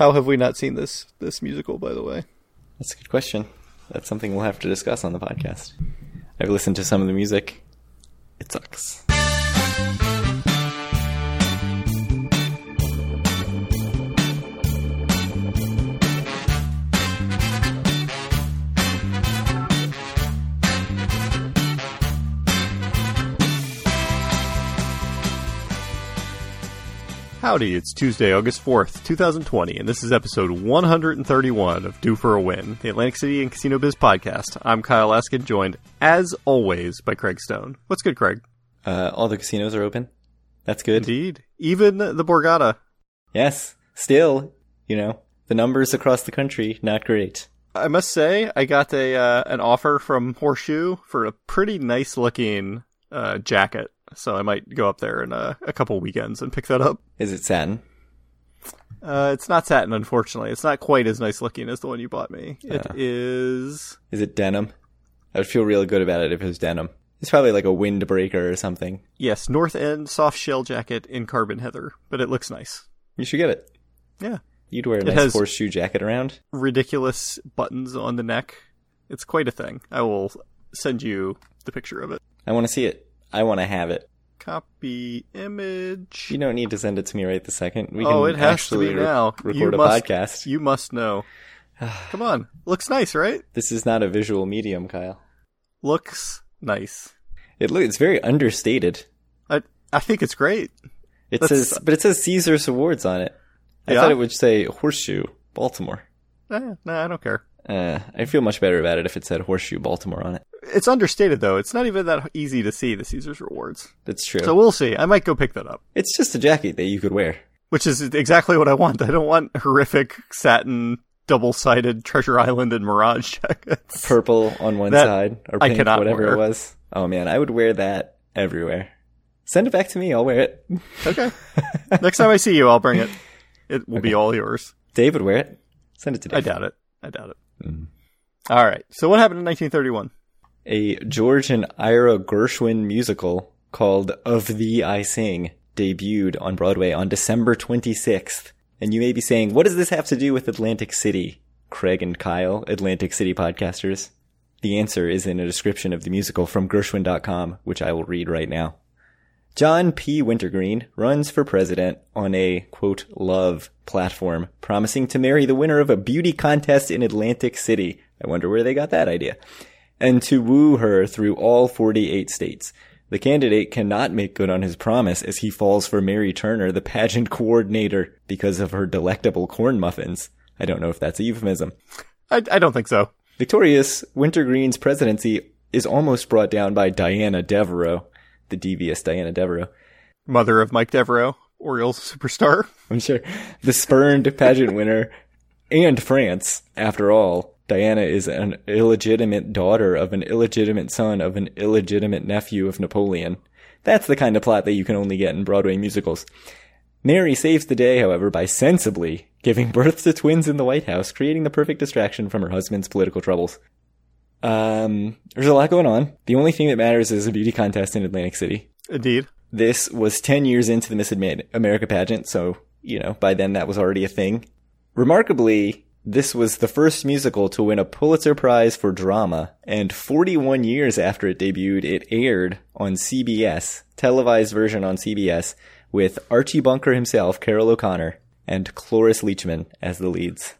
How have we not seen this musical, by the way? That's a good question. That's something we'll have to discuss on the podcast. I've listened to some of the music. It sucks. Howdy, it's Tuesday, August 4th, 2020, and this is episode 131 of Due for a Win, the Atlantic City and Casino Biz podcast. I'm Kyle Laskin, joined, as always, by Craig Stone. What's good, Craig? All the casinos are open. That's good. Indeed. Even the Borgata. Yes. Still, you know, the numbers across the country, not great. I must say, I got an offer from Horseshoe for a pretty nice-looking jacket. So I might go up there in a couple weekends and pick that up. Is it satin? It's not satin, unfortunately. It's not quite as nice looking as the one you bought me. It is... Is it denim? I would feel really good about it if it was denim. It's probably like a windbreaker or something. Yes, North End soft shell jacket in carbon heather, but it looks nice. You should get it. Yeah. You'd wear a nice horseshoe jacket around. Ridiculous buttons on the neck. It's quite a thing. I will send you the picture of it. I want to see it. I want to have it. Copy image. You don't need to send it to me right this second. We can actually record a podcast. You must know. Come on. Looks nice, right? This is not a visual medium, Kyle. Looks nice. It's very understated. I think it's great. It says Caesar's Awards on it. I thought it would say Horseshoe, Baltimore. Nah, I don't care. I feel much better about it if it said Horseshoe Baltimore on it. It's understated, though. It's not even that easy to see the Caesar's Rewards. That's true. So we'll see. I might go pick that up. It's just a jacket that you could wear. Which is exactly what I want. I don't want horrific satin, double-sided Treasure Island and Mirage jackets. Purple on one side, or pink, whatever it was. Oh, man. I would wear that everywhere. Send it back to me. I'll wear it. Okay. Next time I see you, I'll bring it. It will be all yours. Dave would wear it. Send it to Dave. I doubt it. Mm. All right. So what happened in 1931? A George and Ira Gershwin musical called Of Thee I Sing debuted on Broadway on December 26th. And you may be saying, what does this have to do with Atlantic City? Craig and Kyle, Atlantic City podcasters. The answer is in a description of the musical from Gershwin.com, which I will read right now. John P. Wintergreen runs for president on a, quote, love platform, promising to marry the winner of a beauty contest in Atlantic City. I wonder where they got that idea. And to woo her through all 48 states. The candidate cannot make good on his promise as he falls for Mary Turner, the pageant coordinator, because of her delectable corn muffins. I don't know if that's a euphemism. I don't think so. Victorious, Wintergreen's presidency is almost brought down by Diana Devereaux. The devious Diana Devereaux. Mother of Mike Devereaux, Orioles superstar. I'm sure. The spurned pageant winner and France, after all. Diana is an illegitimate daughter of an illegitimate son of an illegitimate nephew of Napoleon. That's the kind of plot that you can only get in Broadway musicals. Mary saves the day, however, by sensibly giving birth to twins in the White House, creating the perfect distraction from her husband's political troubles. There's a lot going on. The only thing that matters is a beauty contest in Atlantic City. Indeed. This was 10 years into the Miss America pageant, so, you know, by then that was already a thing. Remarkably, this was the first musical to win a Pulitzer Prize for drama, and 41 years after it debuted, it aired on CBS, televised version on CBS, with Archie Bunker himself, Carol O'Connor, and Cloris Leachman as the leads.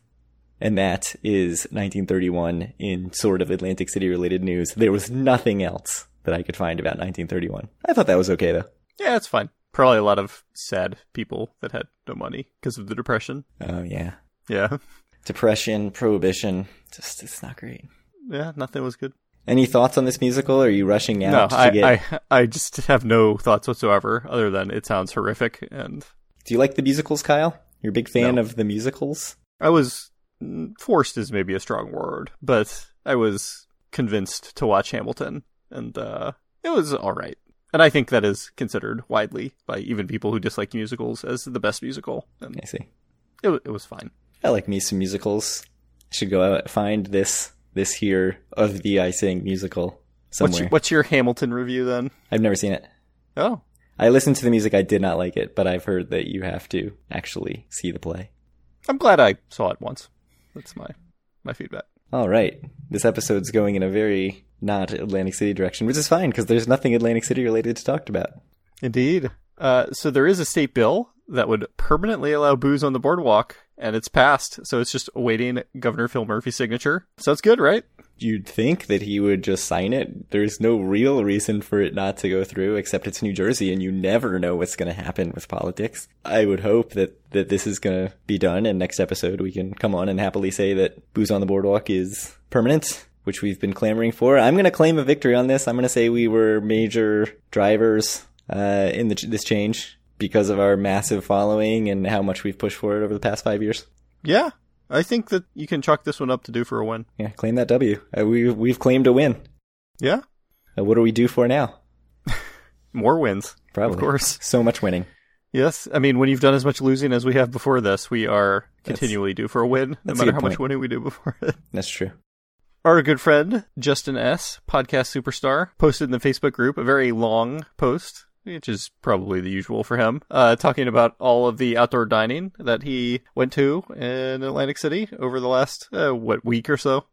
And that is 1931 in sort of Atlantic City-related news. There was nothing else that I could find about 1931. I thought that was okay, though. Yeah, it's fine. Probably a lot of sad people that had no money because of the Depression. Oh, yeah. Yeah. Depression, prohibition, just it's not great. Yeah, nothing was good. Any thoughts on this musical? Or are you rushing out? No, I just have no thoughts whatsoever other than it sounds horrific. And do you like the musicals, Kyle? You're a big fan of the musicals? I was forced is maybe a strong word, but I was convinced to watch Hamilton, and it was all right. And I think that is considered widely by even people who dislike musicals as the best musical. And I see. It was fine. I like me some musicals. I should go out and find this here Of Thee I Sing musical somewhere. What's your Hamilton review then? I've never seen it. Oh. I listened to the music. I did not like it, but I've heard that you have to actually see the play. I'm glad I saw it once. That's my feedback. All right. This episode's going in a very not Atlantic City direction, which is fine because there's nothing Atlantic City related to talk about. Indeed. So there is a state bill that would permanently allow booze on the boardwalk, and it's passed. So it's just awaiting Governor Phil Murphy's signature. Sounds good, right? You'd think that he would just sign it. There's no real reason for it not to go through, except it's New Jersey and you never know what's going to happen with politics. I would hope that this is going to be done, and next episode we can come on and happily say that booze on the boardwalk is permanent, which we've been clamoring for. I'm going to claim a victory on this. I'm going to say we were major drivers in this change because of our massive following and how much we've pushed for it over the past 5 years. Yeah. I think that you can chalk this one up to due for a win. Yeah, claim that W. We've claimed a win. Yeah. What are we due for now? More wins. Probably. Of course. So much winning. Yes. I mean, when you've done as much losing as we have before this, we are continually due for a win, no matter how much winning we do before it. That's true. Our good friend, Justin S., podcast superstar, posted in the Facebook group a very long post, which is probably the usual for him, talking about all of the outdoor dining that he went to in Atlantic City over the last, week or so?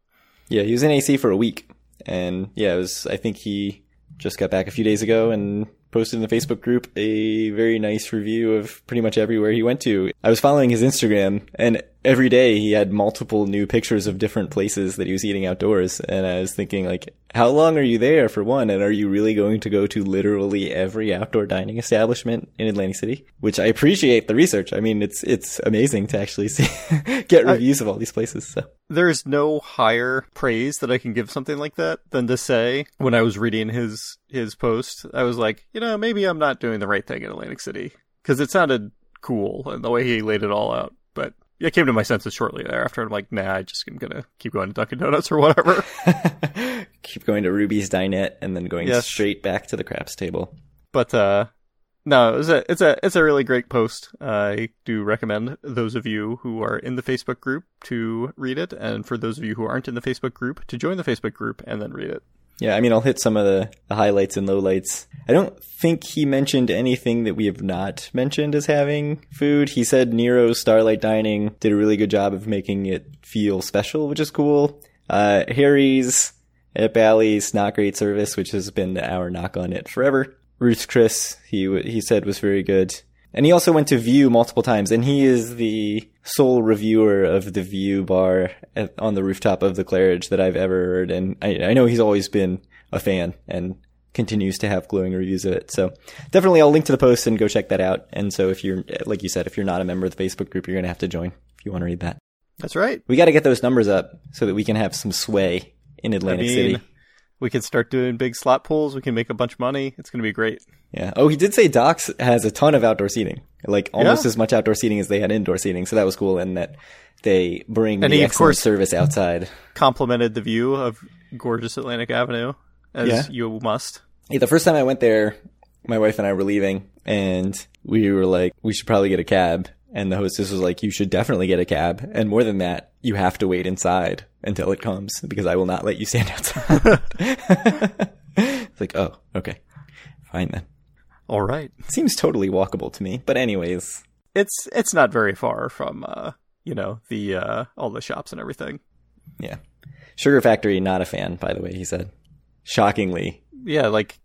Yeah, he was in AC for a week. And yeah, I think he just got back a few days ago and posted in the Facebook group a very nice review of pretty much everywhere he went to. I was following his Instagram, and every day he had multiple new pictures of different places that he was eating outdoors. And I was thinking, like, how long are you there, for one? And are you really going to go to literally every outdoor dining establishment in Atlantic City? Which I appreciate the research. I mean, it's amazing to actually see get reviews of all these places. So. There is no higher praise that I can give something like that than to say, when I was reading his post, I was like, maybe I'm not doing the right thing in Atlantic City, because it sounded cool and the way he laid it all out. But I came to my senses shortly thereafter. I'm like, nah, I just am going to keep going to Dunkin' Donuts or whatever. Keep going to Ruby's Dinette and then going straight back to the craps table. But no, it's a really great post. I do recommend those of you who are in the Facebook group to read it, and for those of you who aren't in the Facebook group to join the Facebook group and then read it. Yeah, I mean, I'll hit some of the highlights and lowlights. I don't think he mentioned anything that we have not mentioned as having food. He said Nero's Starlight Dining did a really good job of making it feel special, which is cool. Harry's at Bally's, not great service, which has been our knock on it forever. Ruth's Chris, he said, was very good. And he also went to View multiple times, and he is the sole reviewer of the View bar on the rooftop of the Claridge that I've ever heard. And I know he's always been a fan and continues to have glowing reviews of it. So definitely I'll link to the post and go check that out. And so if you're, like you said, if you're not a member of the Facebook group, you're going to have to join if you want to read that. That's right. We got to get those numbers up so that we can have some sway in Atlantic City. We can start doing big slot pools. We can make a bunch of money. It's going to be great. Yeah. Oh, he did say Doc's has a ton of outdoor seating, like almost as much outdoor seating as they had indoor seating. So that was cool. And that they bring the excellent service outside. Complimented the view of gorgeous Atlantic Avenue, as you must. Yeah. The first time I went there, my wife and I were leaving, and we were like, we should probably get a cab. And the hostess was like, you should definitely get a cab. And more than that, you have to wait inside until it comes, because I will not let you stand outside. It's like, oh, okay. Fine then. All right. It seems totally walkable to me. But anyways. It's not very far from, all the shops and everything. Yeah. Sugar Factory, not a fan, by the way, he said. Shockingly. Yeah, like...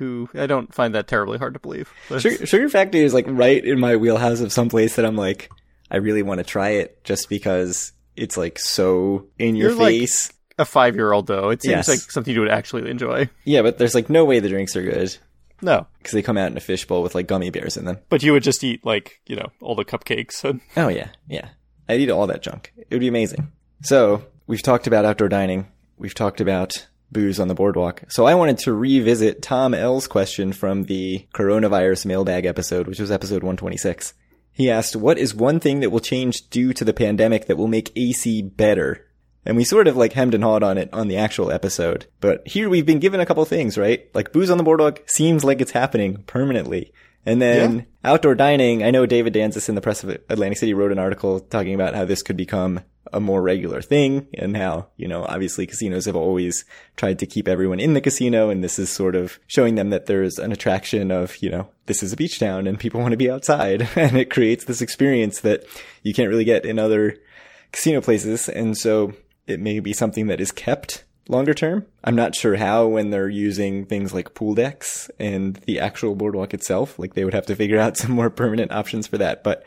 I don't find that terribly hard to believe. Sugar Factory is like right in my wheelhouse of some place that I'm like, I really want to try it just because it's like so in your face. Like a 5-year-old though. It seems like something you would actually enjoy. Yeah, but there's like no way the drinks are good. No. Because they come out in a fishbowl with like gummy bears in them. But you would just eat like, all the cupcakes. And... Oh yeah, yeah. I'd eat all that junk. It would be amazing. So we've talked about outdoor dining. We've talked about... booze on the boardwalk. So I wanted to revisit Tom L's question from the coronavirus mailbag episode, which was episode 126. He asked, what is one thing that will change due to the pandemic that will make AC better? And we sort of like hemmed and hawed on it on the actual episode. But here we've been given a couple things, right? Like booze on the boardwalk seems like it's happening permanently. And then outdoor dining, I know David Danzis in the Press of Atlantic City wrote an article talking about how this could become a more regular thing, and how, you know, obviously casinos have always tried to keep everyone in the casino, and this is sort of showing them that there's an attraction of, you know, this is a beach town and people want to be outside, and it creates this experience that you can't really get in other casino places, and so it may be something that is kept longer term. I'm not sure how, when they're using things like pool decks and the actual boardwalk itself, like they would have to figure out some more permanent options for that. But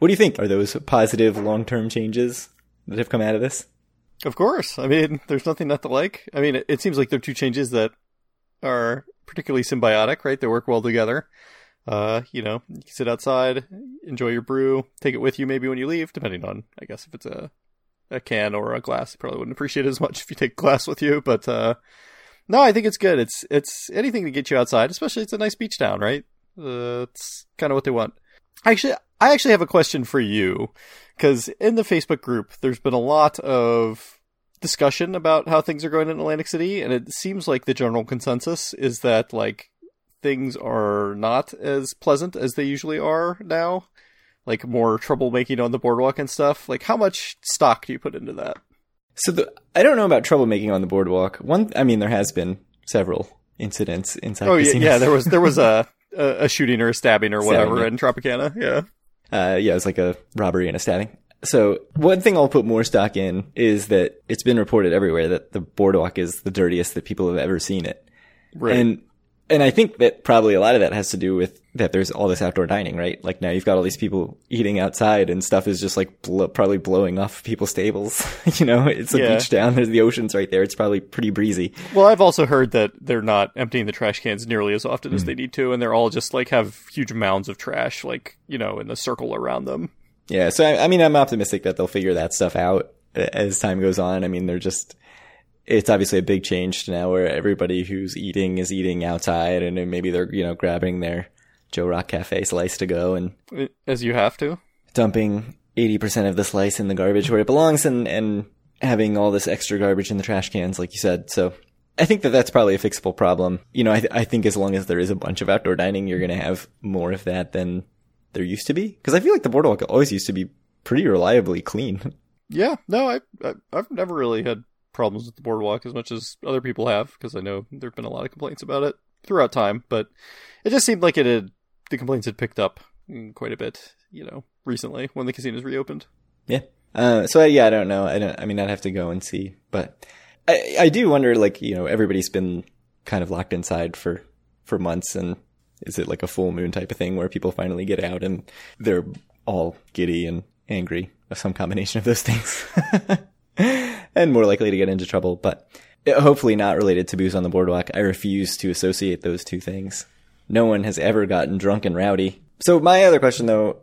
what do you think? Are those positive long-term changes that have come out of this? Of course. I mean, there's nothing not to like. I mean, it seems like they're two changes that are particularly symbiotic, right? They work well together. You know, you can sit outside, enjoy your brew, take it with you maybe when you leave, depending on, I guess, if it's a can or a glass. You probably wouldn't appreciate it as much if you take a glass with you, but no, I think it's good. It's anything to get you outside, especially it's a nice beach town, right? It's kind of what they want. Actually, I actually have a question for you, because in the Facebook group, there's been a lot of discussion about how things are going in Atlantic City, and it seems like the general consensus is that, like, things are not as pleasant as they usually are now. Like, more troublemaking on the boardwalk and stuff. Like, how much stock do you put into that? So, I don't know about troublemaking on the boardwalk. There has been several incidents inside casinos. Yeah, there was a shooting or a stabbing or whatever in Tropicana, yeah. It was like a robbery and a stabbing. So, one thing I'll put more stock in is that it's been reported everywhere that the boardwalk is the dirtiest that people have ever seen it. Right. And I think that probably a lot of that has to do with that there's all this outdoor dining, right? Like, now you've got all these people eating outside and stuff is just like probably blowing off people's tables. You know, it's a beach town. There's the oceans right there. It's probably pretty breezy. Well, I've also heard that they're not emptying the trash cans nearly as often as they need to. And they're all just like have huge mounds of trash, like, you know, in the circle around them. Yeah. So, I'm optimistic that they'll figure that stuff out as time goes on. I mean, they're just... It's obviously a big change to now where everybody who's eating is eating outside, and maybe they're, you know, grabbing their Joe Rock Cafe slice to go and... As you have to. Dumping 80% of the slice in the garbage where it belongs and having all this extra garbage in the trash cans, like you said. So I think that that's probably a fixable problem. You know, I think as long as there is a bunch of outdoor dining, you're going to have more of that than there used to be. Because I feel like the boardwalk always used to be pretty reliably clean. Yeah. No, I've never really had... problems with the boardwalk as much as other people have, because I know there have been a lot of complaints about it throughout time, but it just seemed like the complaints had picked up quite a bit, you know, recently when the casinos reopened. Yeah. I don't know. I'd have to go and see, but I do wonder, like, you know, everybody's been kind of locked inside for months, and is it like a full moon type of thing where people finally get out and they're all giddy and angry, or some combination of those things? And more likely to get into trouble, but hopefully not related to booze on the boardwalk. I refuse to associate those two things. No one has ever gotten drunk and rowdy. So my other question, though,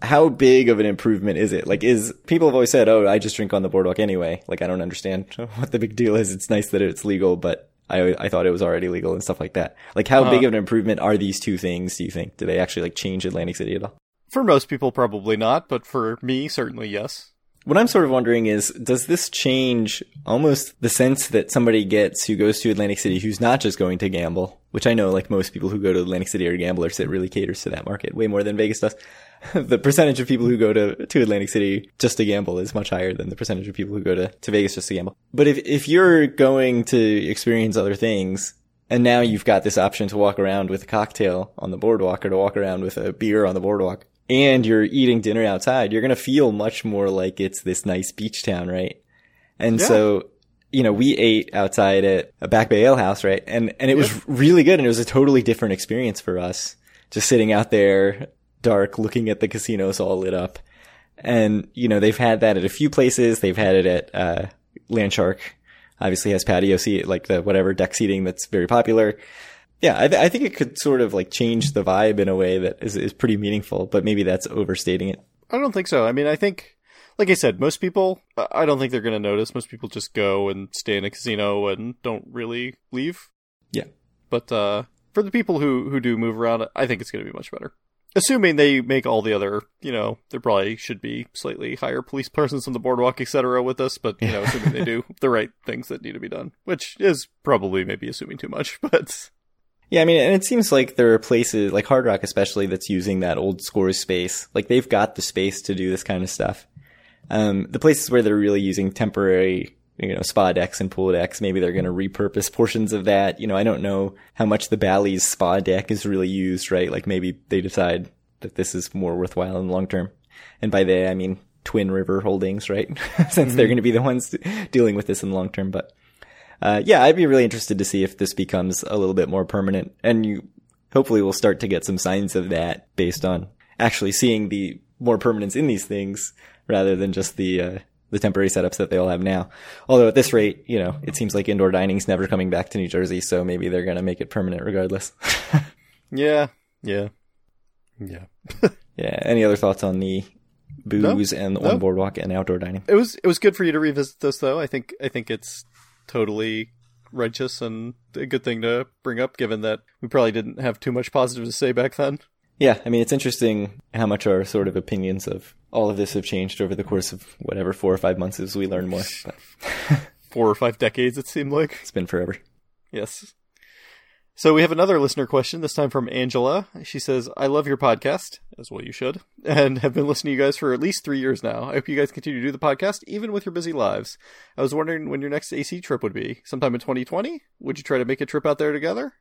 how big of an improvement is it? Like, people have always said, oh, I just drink on the boardwalk anyway. Like, I don't understand what the big deal is. It's nice that it's legal, but I thought it was already legal and stuff like that. Like, how big of an improvement are these two things, do you think? Do they actually, like, change Atlantic City at all? For most people, probably not, but for me, certainly yes. What I'm sort of wondering is, does this change almost the sense that somebody gets who goes to Atlantic City who's not just going to gamble, which I know, like, most people who go to Atlantic City are gamblers. It really caters to that market way more than Vegas does. The percentage of people who go to Atlantic City just to gamble is much higher than the percentage of people who go to Vegas just to gamble. But if you're going to experience other things, and now you've got this option to walk around with a cocktail on the boardwalk or to walk around with a beer on the boardwalk, and you're eating dinner outside, you're going to feel much more like it's this nice beach town, right? And so, you know, we ate outside at a Back Bay Ale House, right? And it was really good. And it was a totally different experience for us, just sitting out there, dark, looking at the casinos all lit up. And, you know, they've had that at a few places. They've had it at Landshark, obviously has patio seat, like the whatever deck seating that's very popular. Yeah, I think it could sort of like change the vibe in a way that is pretty meaningful, but maybe that's overstating it. I don't think so. I mean, I think, like I said, most people, I don't think they're going to notice. Most people just go and stay in a casino and don't really leave. Yeah. But for the people who do move around, I think it's going to be much better. Assuming they make all the other, you know, there probably should be slightly higher police presence on the boardwalk, etc. with this, but, you know, assuming they do the right things that need to be done, which is probably maybe assuming too much, but... Yeah, I mean, and it seems like there are places, like Hard Rock especially, that's using that old scores space. Like, they've got the space to do this kind of stuff. The places where they're really using temporary, you know, spa decks and pool decks, maybe they're going to repurpose portions of that. You know, I don't know how much the Bally's spa deck is really used, right? Like maybe they decide that this is more worthwhile in the long term. And by that, I mean Twin River Holdings, right? Since they're going to be the ones dealing with this in the long term. But yeah, I'd be really interested to see if this becomes a little bit more permanent. And you hopefully will start to get some signs of that based on actually seeing the more permanence in these things rather than just the temporary setups that they all have now. Although at this rate, you know, it seems like indoor dining's never coming back to New Jersey, so maybe they're going to make it permanent regardless. Yeah. Yeah. Any other thoughts on the booze and on boardwalk and outdoor dining? It was good for you to revisit this, though. I think it's totally righteous and a good thing to bring up, given that we probably didn't have too much positive to say back then. Yeah, I mean, it's interesting how much our sort of opinions of all of this have changed over the course of whatever 4 or 5 months as we learn more. 4 or 5 decades, it seemed like. It's been forever. Yes. So we have another listener question, this time from Angela. She says, I love your podcast, as well you should, and have been listening to you guys for at least 3 years now. I hope you guys continue to do the podcast, even with your busy lives. I was wondering when your next AC trip would be. Sometime in 2020? Would you try to make a trip out there together?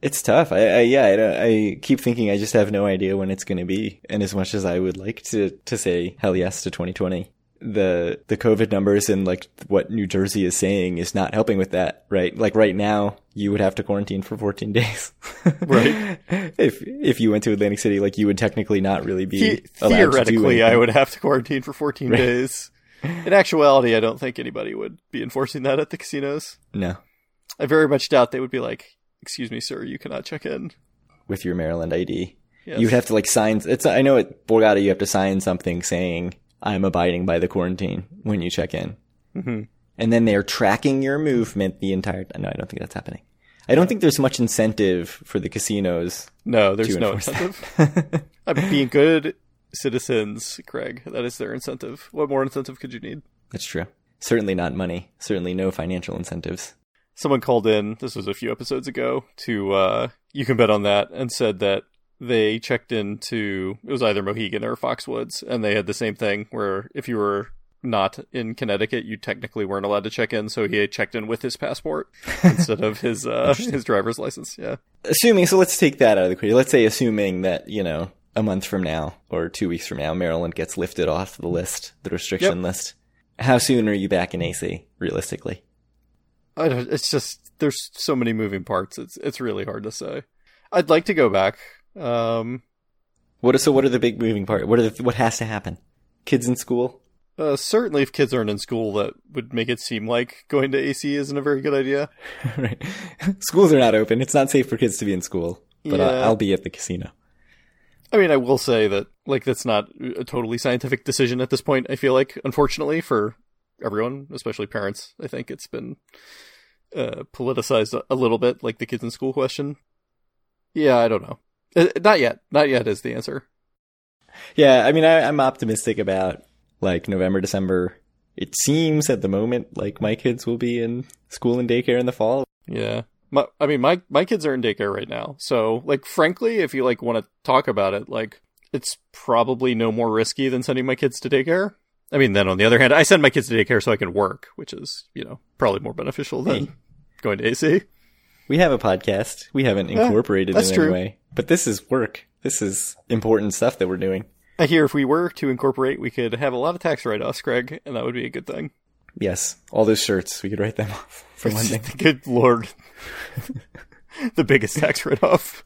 It's tough. I keep thinking I just have no idea when it's going to be. And as much as I would like to say hell yes to 2020, the COVID numbers and like what New Jersey is saying is not helping with that, right? Like right now, you would have to quarantine for 14 days. Right. If you went to Atlantic City, like you would technically not really be allowed to do anything. I would have to quarantine for 14 days. In actuality, I don't think anybody would be enforcing that at the casinos. No. I very much doubt they would be like, excuse me, sir, you cannot check in. With your Maryland ID. Yes. You'd have to like sign. I know at Borgata you have to sign something saying, I'm abiding by the quarantine when you check in. Mm-hmm. And then they're tracking your movement the entire time. No, I don't think that's happening. I don't think there's much incentive for the casinos. No, there's no incentive. I mean, being good citizens, Craig, that is their incentive. What more incentive could you need? That's true. Certainly not money. Certainly no financial incentives. Someone called in, this was a few episodes ago, to You Can Bet on That, and said that they checked into, it was either Mohegan or Foxwoods, and they had the same thing where if you were not in Connecticut, you technically weren't allowed to check in, so he had checked in with his passport instead of his driver's license, yeah. Assuming, so let's take that out of the equation. Let's say assuming that, you know, a month from now or 2 weeks from now, Maryland gets lifted off the list, the restriction list. How soon are you back in AC, realistically? It's just, there's so many moving parts. It's really hard to say. I'd like to go back. What are the big moving parts? What has to happen? Kids in school? Certainly if kids aren't in school, that would make it seem like going to AC isn't a very good idea. Right. Schools are not open. It's not safe for kids to be in school, but yeah. I'll be at the casino. I mean, I will say that, like, that's not a totally scientific decision at this point. I feel like, unfortunately, for everyone, especially parents, I think it's been politicized a little bit, like the kids in school question. Yeah, I don't know. Not yet is the answer. Yeah, I mean, I'm optimistic about like November, December. It seems at the moment like my kids will be in school and daycare in the fall. Yeah. My kids are in daycare right now. So, like, frankly, if you like want to talk about it, like, it's probably no more risky than sending my kids to daycare. I mean, then on the other hand, I send my kids to daycare so I can work, which is, you know, probably more beneficial than going to AC. We have a podcast. We haven't incorporated it in any way. But this is work. This is important stuff that we're doing. I hear if we were to incorporate, we could have a lot of tax write-offs, Craig, and that would be a good thing. Yes. All those shirts, we could write them off for one thing. Good Lord. The biggest tax write-off.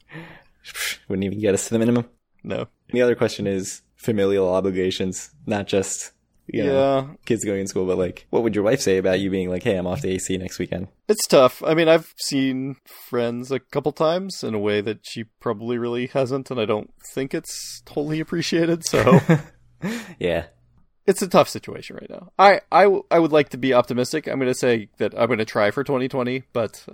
Wouldn't even get us to the minimum. No. The other question is familial obligations, not just... kids going in school, but like, what would your wife say about you being like, hey, I'm off to AC next weekend? It's tough. I mean, I've seen Friends a couple times in a way that she probably really hasn't, and I don't think it's totally appreciated, so. Yeah. It's a tough situation right now. I would like to be optimistic. I'm going to say that I'm going to try for 2020, but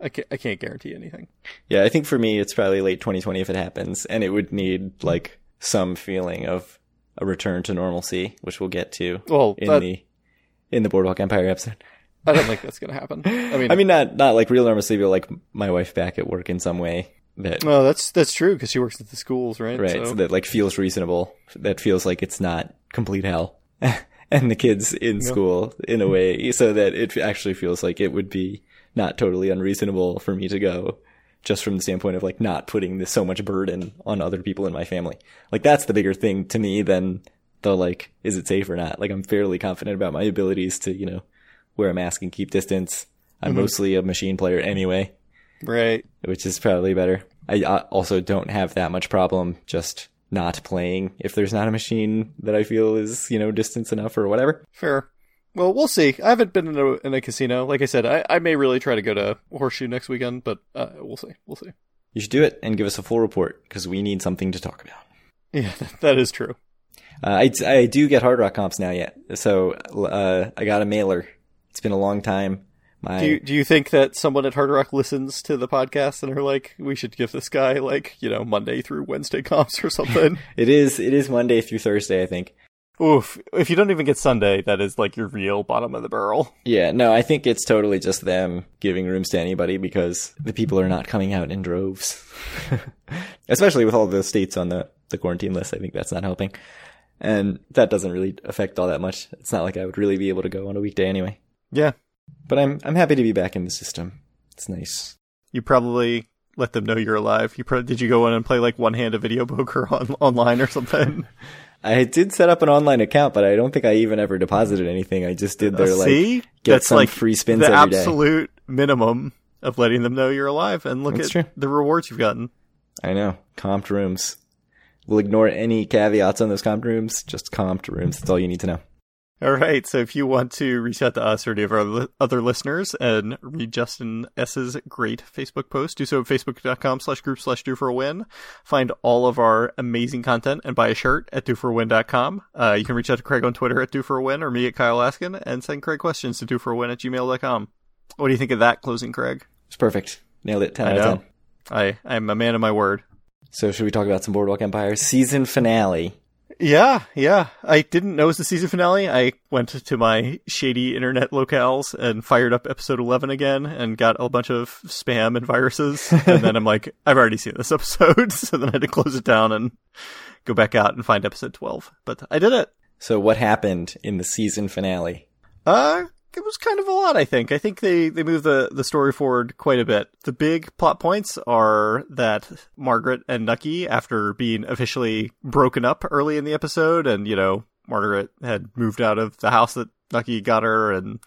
I can't guarantee anything. Yeah, I think for me, it's probably late 2020 if it happens, and it would need like some feeling of a return to normalcy, which we'll get to in the Boardwalk Empire episode. I don't think that's going to happen. I mean, not like real normalcy, but like my wife back at work in some way. That's true because she works at the schools, right? Right. So that like feels reasonable. That feels like it's not complete hell. and the kids in school in a way so that it actually feels like it would be not totally unreasonable for me to go, just from the standpoint of like not putting this so much burden on other people in my family. Like that's the bigger thing to me than the like, is it safe or not? Like I'm fairly confident about my abilities to, you know, wear a mask and keep distance. I'm mostly a machine player anyway. Right. Which is probably better. I also don't have that much problem just not playing if there's not a machine that I feel is, you know, distance enough or whatever. Fair. Well, we'll see. I haven't been in a casino. Like I said, I may really try to go to Horseshoe next weekend, but we'll see. We'll see. You should do it and give us a full report because we need something to talk about. Yeah, that is true. I do get Hard Rock comps now yet. So I got a mailer. It's been a long time. Do you think that someone at Hard Rock listens to the podcast and are like, we should give this guy like, you know, Monday through Wednesday comps or something? It is Monday through Thursday, I think. Oof. If you don't even get Sunday, that is like your real bottom of the barrel. Yeah, no, I think it's totally just them giving rooms to anybody because the people are not coming out in droves. Especially with all the states on the quarantine list, I think that's not helping. And that doesn't really affect all that much. It's not like I would really be able to go on a weekday anyway. Yeah. But I'm happy to be back in the system. It's nice. You probably let them know you're alive. Did you go in and play like one hand of video poker online or something? I did set up an online account, but I don't think I even ever deposited anything. I just did their that's some like free spins every day. That's the absolute minimum of letting them know you're alive and look that's at true. The rewards you've gotten. I know. Comped rooms. We'll ignore any caveats on those comped rooms. Just comped rooms. That's all you need to know. All right, so if you want to reach out to us or any of our other listeners and read Justin S.'s great Facebook post, do so at facebook.com/group/doforawin. Find all of our amazing content and buy a shirt at doforawin.com. You can reach out to Craig on Twitter at doforawin or me at Kyle Laskin and send Craig questions to doforawin@gmail.com. What do you think of that closing, Craig? It's perfect. Nailed it. 10 out of 10. I'm a man of my word. So should we talk about some Boardwalk Empire season finale? Yeah. I didn't know it was the season finale. I went to my shady internet locales and fired up episode 11 again and got a bunch of spam and viruses. And then I'm like, I've already seen this episode. So then I had to close it down and go back out and find episode 12. But I did it. So what happened in the season finale? It was kind of a lot, I think. I think they moved the story forward quite a bit. The big plot points are that Margaret and Nucky, after being officially broken up early in the episode, and, you know, Margaret had moved out of the house that Nucky got her and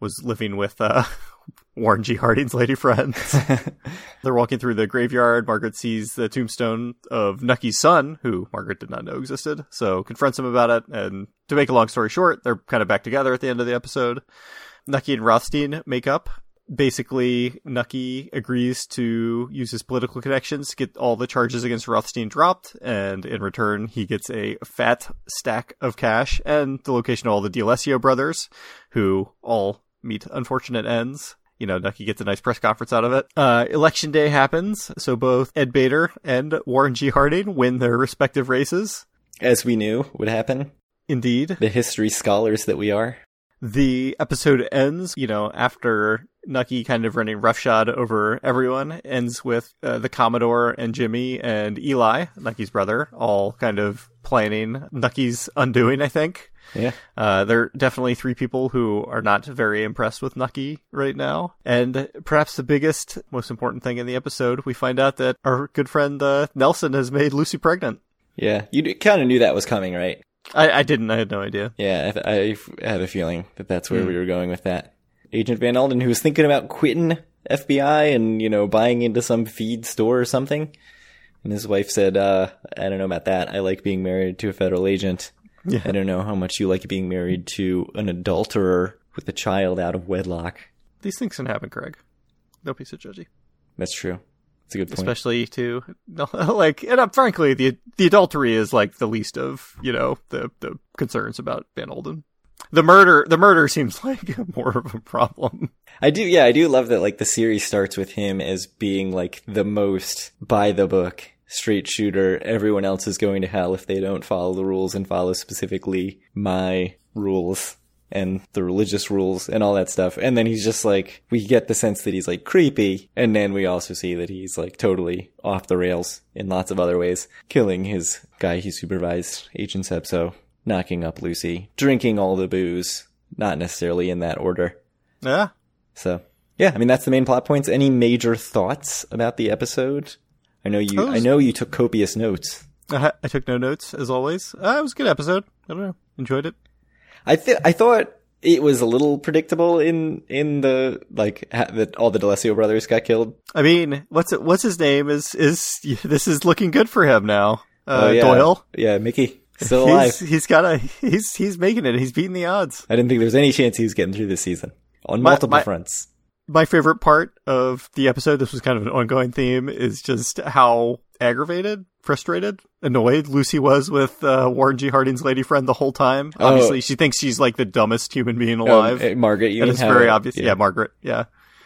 was living with Warren G. Harding's lady friends. They're walking through the graveyard. Margaret sees the tombstone of Nucky's son, who Margaret did not know existed, so confronts him about it. And to make a long story short, they're kind of back together at the end of the episode. Nucky and Rothstein make up. Basically, Nucky agrees to use his political connections to get all the charges against Rothstein dropped, and in return, he gets a fat stack of cash and the location of all the D'Alessio brothers, who all meet unfortunate ends. You know, Nucky gets a nice press conference out of it. Election day happens, so both Ed Bader and Warren G. Harding win their respective races. As we knew would happen. Indeed. The history scholars that we are. The episode ends, you know, after Nucky kind of running roughshod over everyone, ends with the Commodore and Jimmy and Eli, Nucky's brother, all kind of planning Nucky's undoing, I think. Yeah. There are definitely three people who are not very impressed with Nucky right now. And perhaps the biggest, most important thing in the episode, we find out that our good friend Nelson has made Lucy pregnant. Yeah. You kind of knew that was coming, right? I didn't. I had no idea. Yeah. I had a feeling that that's where we were going with that. Agent Van Alden, who was thinking about quitting FBI and, you know, buying into some feed store or something. And his wife said, I don't know about that. I like being married to a federal agent. Yeah. I don't know how much you like being married to an adulterer with a child out of wedlock. These things can happen, Craig. Don't be so judgy. That's true. It's a good point. Especially to, like, and frankly, the adultery is like the least of, you know, the concerns about Van Alden. The murder seems like more of a problem. I do love that, like, the series starts with him as being, like, the most by the book straight shooter. Everyone else is going to hell if they don't follow the rules and follow specifically my rules and the religious rules and all that stuff. And then he's just like, we get the sense that he's like creepy. And then we also see that he's like totally off the rails in lots of other ways, killing his guy he supervised, Agent Sepso, knocking up Lucy, drinking all the booze, not necessarily in that order. Yeah. So, yeah, I mean, that's the main plot points. Any major thoughts about the episode? I know you took copious notes. I took no notes, as always. It was a good episode. I don't know. Enjoyed it. I thought it was a little predictable in that all the D'Alessio brothers got killed. I mean, what's his name is this is looking good for him now. Yeah. Doyle. Yeah, Mickey. Still alive. He's making it. He's beating the odds. I didn't think there was any chance he was getting through this season on multiple fronts. My favorite part of the episode, this was kind of an ongoing theme, is just how aggravated, frustrated, annoyed Lucy was with Warren G. Harding's lady friend the whole time. Oh. Obviously, she thinks she's like the dumbest human being alive. Margaret, you mean? It's very obvious. Yeah, Margaret. Yeah.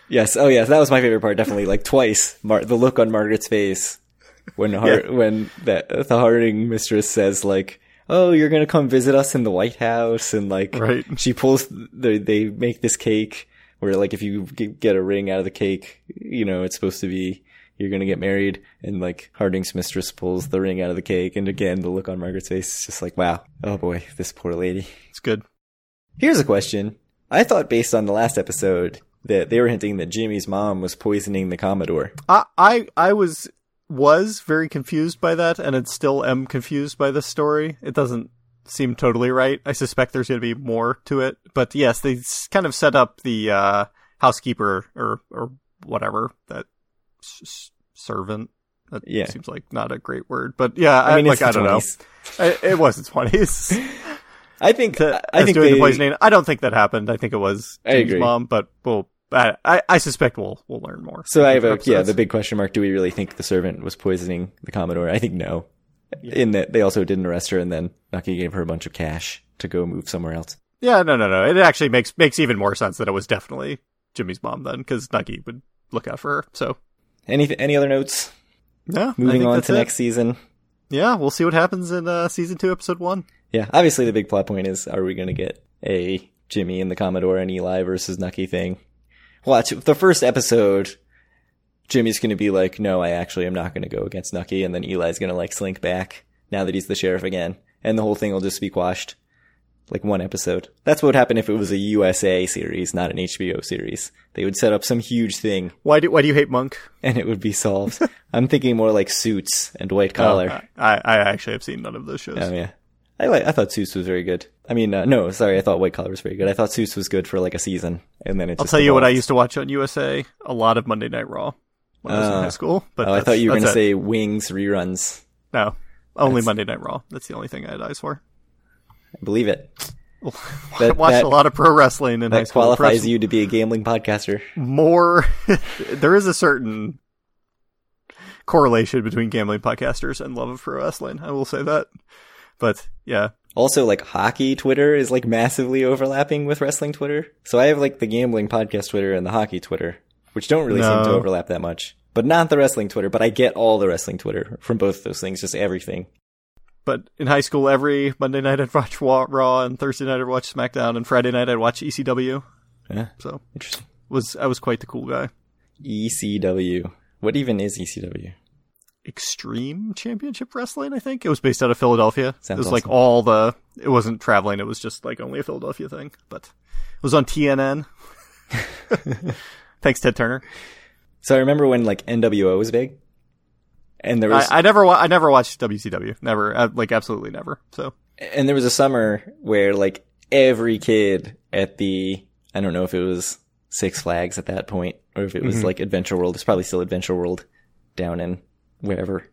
Yes. Oh, yes. That was my favorite part. Definitely, like twice, the look on Margaret's face when the Harding mistress says like, "Oh, you're gonna come visit us in the White House," and like right. She pulls. They make this cake where like if you get a ring out of the cake, you know it's supposed to be. You're going to get married, and like Harding's mistress pulls the ring out of the cake. And again, the look on Margaret's face is just like, wow. Oh boy, this poor lady. It's good. Here's a question. I thought based on the last episode that they were hinting that Jimmy's mom was poisoning the Commodore. I was very confused by that, and I still am confused by this story. It doesn't seem totally right. I suspect there's going to be more to it. But yes, they kind of set up the housekeeper or whatever that... servant. That seems like not a great word, but yeah, I mean, I don't know. It was the '20s. I think doing the poisoning. I don't think that happened. I think it was Jim's mom, but I suspect we'll learn more. So I have the big question mark. Do we really think the servant was poisoning the Commodore? I think no. Yeah. In that they also didn't arrest her, and then Nucky gave her a bunch of cash to go move somewhere else. Yeah, no. It actually makes even more sense that it was definitely Jimmy's mom then, because Nucky would look out for her. So. Any other notes? No. Moving on to next season. Yeah, we'll see what happens in season 2, episode 1. Yeah, obviously the big plot point is, are we going to get a Jimmy and the Commodore and Eli versus Nucky thing? Watch the first episode. Jimmy's going to be like, no, I actually am not going to go against Nucky. And then Eli's going to like slink back now that he's the sheriff again. And the whole thing will just be quashed. Like one episode. That's what would happen if it was a USA series, not an HBO series. They would set up some huge thing. Why do you hate Monk? And it would be solved. I'm thinking more like Suits and White Collar. Oh, I actually have seen none of those shows. Oh yeah, I thought Suits was very good. I mean, I thought White Collar was very good. I thought Suits was good for like a season, and then I'll tell you what I used to watch on USA: a lot of Monday Night Raw when I was in high school. But I thought you were going to say Wings reruns. No, only Monday Night Raw. That's the only thing I had eyes for. I believe it. I watched a lot of pro wrestling in high school. That qualifies you to be a gambling podcaster. More. There is a certain correlation between gambling podcasters and love of pro wrestling. I will say that. But yeah. Also, like hockey Twitter is like massively overlapping with wrestling Twitter. So I have like the gambling podcast Twitter and the hockey Twitter, which don't really seem to overlap that much. But not the wrestling Twitter. But I get all the wrestling Twitter from both of those things, just everything. But in high school, every Monday night I'd watch Raw, and Thursday night I'd watch SmackDown, and Friday night I'd watch ECW. Yeah, so interesting. I was quite the cool guy. ECW. What even is ECW? Extreme Championship Wrestling, I think. It was based out of Philadelphia. Sounds it was awesome. Like all the... It wasn't traveling. It was just like only a Philadelphia thing. But it was on TNN. Thanks, Ted Turner. So I remember when like NWO was big. And there was I never watched WCW. Never. Like, absolutely never. So. And there was a summer where, like, every kid at the... I don't know if it was Six Flags at that point, or if it was, like, Adventure World. It's probably still Adventure World down in wherever.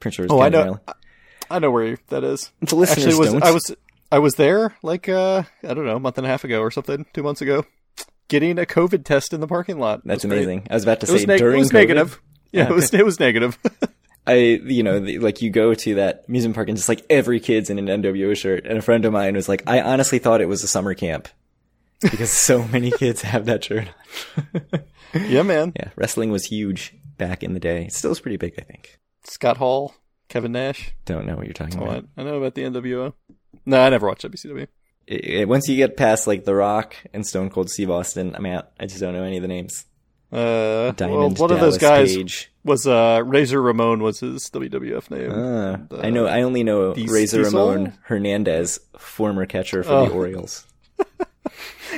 Pretty sure it was down in Maryland. I know where that is. The listeners actually don't. I was there, like, I don't know, a month and a half ago or something, 2 months ago, getting a COVID test in the parking lot. That's amazing. Great. I was about to say during COVID. It was negative. Yeah, it was negative. Like you go to that amusement park and just like every kid's in an NWO shirt. And a friend of mine was like, I honestly thought it was a summer camp because so many kids have that shirt on. Yeah, man. Yeah. Wrestling was huge back in the day. It still is pretty big, I think. Scott Hall, Kevin Nash. Don't know what you're talking about. I know about the NWO. No, I never watched WCW. Once you get past like The Rock and Stone Cold Steve Austin, I just don't know any of the names. Diamonds, well, one of those guys Cage. Was Razor Ramon was his WWF name. I only know Razor Ramon Hernandez, former catcher for the Orioles.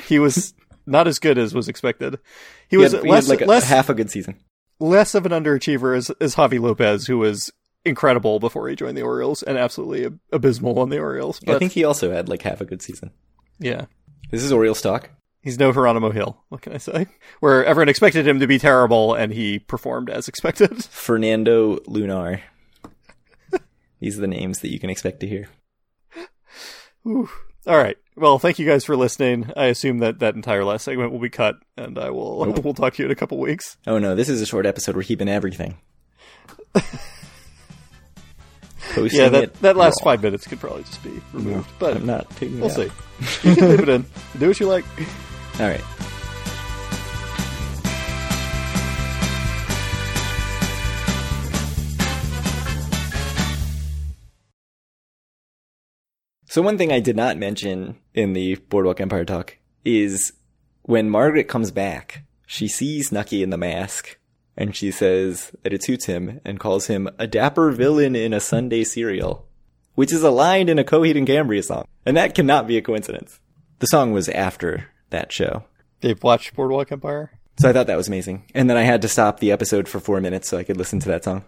He was not as good as was expected. He had half a good season. Less of an underachiever as Javi Lopez, who was incredible before he joined the Orioles and absolutely abysmal on the Orioles. But I think he also had half a good season. Yeah. This is Orioles talk. He's no Geronimo Hill, what can I say? Where everyone expected him to be terrible, and he performed as expected. Fernando Lunar. These are the names that you can expect to hear. All right. Well, thank you guys for listening. I assume that entire last segment will be cut, and we'll talk to you in a couple weeks. Oh, no. This is a short episode. We're keeping everything. Yeah, that last 5 minutes could probably just be removed. No, but I'm not taking it out. We'll see. You can leave it in. Do what you like. All right. So one thing I did not mention in the Boardwalk Empire talk is when Margaret comes back, she sees Nucky in the mask. And she says that it suits him and calls him a dapper villain in a Sunday serial, which is a line in a Coheed and Cambria song. And that cannot be a coincidence. The song was after that show. They've watched Boardwalk Empire? So I thought that was amazing. And then I had to stop the episode for 4 minutes so I could listen to that song.